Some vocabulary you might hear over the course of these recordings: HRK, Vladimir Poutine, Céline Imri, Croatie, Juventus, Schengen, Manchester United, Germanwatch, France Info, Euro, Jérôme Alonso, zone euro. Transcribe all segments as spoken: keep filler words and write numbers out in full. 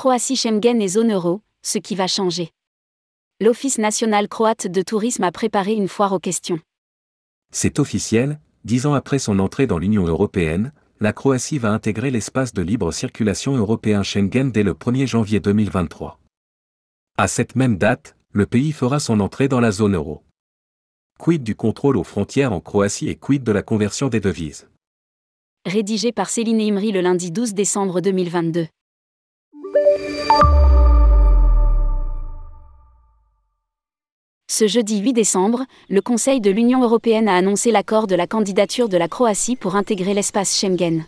Croatie, Schengen et zone euro, ce qui va changer. L'Office national croate de tourisme a préparé une foire aux questions. C'est officiel, dix ans après son entrée dans l'Union européenne, la Croatie va intégrer l'espace de libre circulation européen Schengen dès le premier janvier deux mille vingt-trois. À cette même date, le pays fera son entrée dans la zone euro. Quid du contrôle aux frontières en Croatie et quid de la conversion des devises? Rédigé par Céline Imri le lundi douze décembre deux mille vingt-deux. Ce jeudi huit décembre, le Conseil de l'Union européenne a annoncé l'accord de la candidature de la Croatie pour intégrer l'espace Schengen.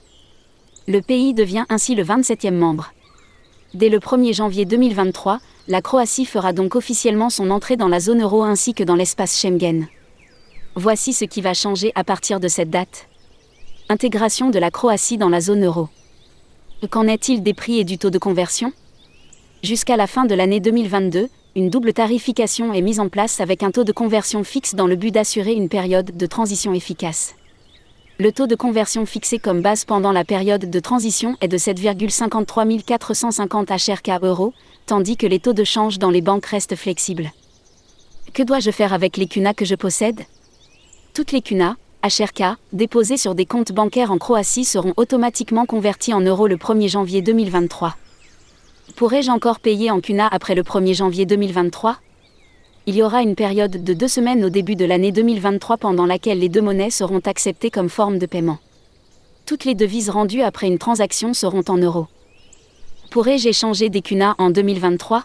Le pays devient ainsi le vingt-septième membre. Dès le premier janvier deux mille vingt-trois, la Croatie fera donc officiellement son entrée dans la zone euro ainsi que dans l'espace Schengen. Voici ce qui va changer à partir de cette date. Intégration de la Croatie dans la zone euro. Qu'en est-il des prix et du taux de conversion? Jusqu'à la fin de l'année deux mille vingt-deux, une double tarification est mise en place avec un taux de conversion fixe dans le but d'assurer une période de transition efficace. Le taux de conversion fixé comme base pendant la période de transition est de sept virgule cinquante-trois mille quatre cent cinquante H R K euros, tandis que les taux de change dans les banques restent flexibles. Que dois-je faire avec les C U N A que je possède? Toutes les C U N A, H R K, déposées sur des comptes bancaires en Croatie seront automatiquement converties en euros le premier janvier deux mille vingt-trois. Pourrais-je encore payer en C U N A après le premier janvier deux mille vingt-trois? Il y aura une période de deux semaines au début de l'année deux mille vingt-trois pendant laquelle les deux monnaies seront acceptées comme forme de paiement. Toutes les devises rendues après une transaction seront en euros. Pourrais-je échanger des C U N A en deux mille vingt-trois?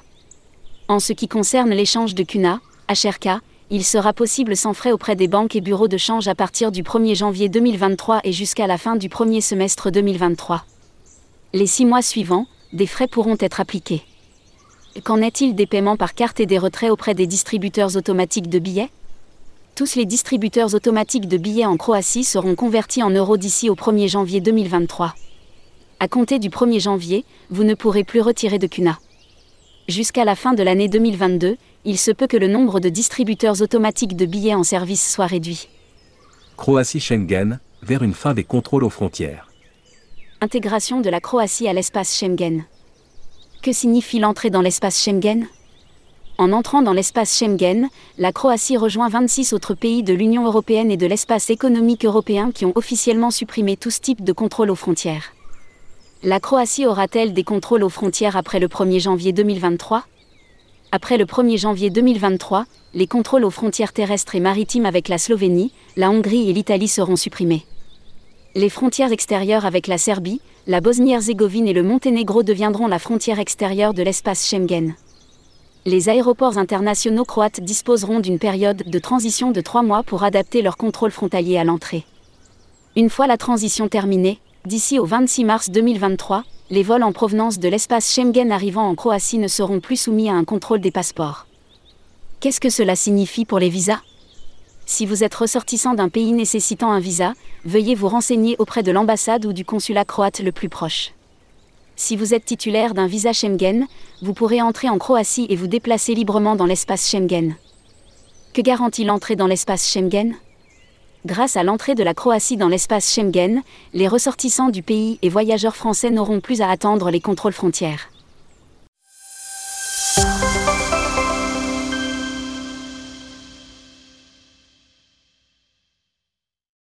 En ce qui concerne l'échange de C U N A, H R K, il sera possible sans frais auprès des banques et bureaux de change à partir du premier janvier deux mille vingt-trois et jusqu'à la fin du premier semestre deux mille vingt-trois. Les six mois suivants, des frais pourront être appliqués. Qu'en est-il des paiements par carte et des retraits auprès des distributeurs automatiques de billets? Tous les distributeurs automatiques de billets en Croatie seront convertis en euros d'ici au premier janvier deux mille vingt-trois. À compter du premier janvier, vous ne pourrez plus retirer de C U N A. Jusqu'à la fin de l'année deux mille vingt-deux, il se peut que le nombre de distributeurs automatiques de billets en service soit réduit. Croatie Schengen, vers une fin des contrôles aux frontières. Intégration de la Croatie à l'espace Schengen. Que signifie l'entrée dans l'espace Schengen? En entrant dans l'espace Schengen, la Croatie rejoint vingt-six autres pays de l'Union européenne et de l'espace économique européen qui ont officiellement supprimé tout ce type de contrôle aux frontières. La Croatie aura-t-elle des contrôles aux frontières après le premier janvier deux mille vingt-trois? Après le premier janvier deux mille vingt-trois, les contrôles aux frontières terrestres et maritimes avec la Slovénie, la Hongrie et l'Italie seront supprimés. Les frontières extérieures avec la Serbie, la Bosnie-Herzégovine et le Monténégro deviendront la frontière extérieure de l'espace Schengen. Les aéroports internationaux croates disposeront d'une période de transition de trois mois pour adapter leur contrôle frontalier à l'entrée. Une fois la transition terminée, d'ici au vingt-six mars deux mille vingt-trois, les vols en provenance de l'espace Schengen arrivant en Croatie ne seront plus soumis à un contrôle des passeports. Qu'est-ce que cela signifie pour les visas? Si vous êtes ressortissant d'un pays nécessitant un visa, veuillez vous renseigner auprès de l'ambassade ou du consulat croate le plus proche. Si vous êtes titulaire d'un visa Schengen, vous pourrez entrer en Croatie et vous déplacer librement dans l'espace Schengen. Que garantit l'entrée dans l'espace Schengen? Grâce à l'entrée de la Croatie dans l'espace Schengen, les ressortissants du pays et voyageurs français n'auront plus à attendre les contrôles frontières.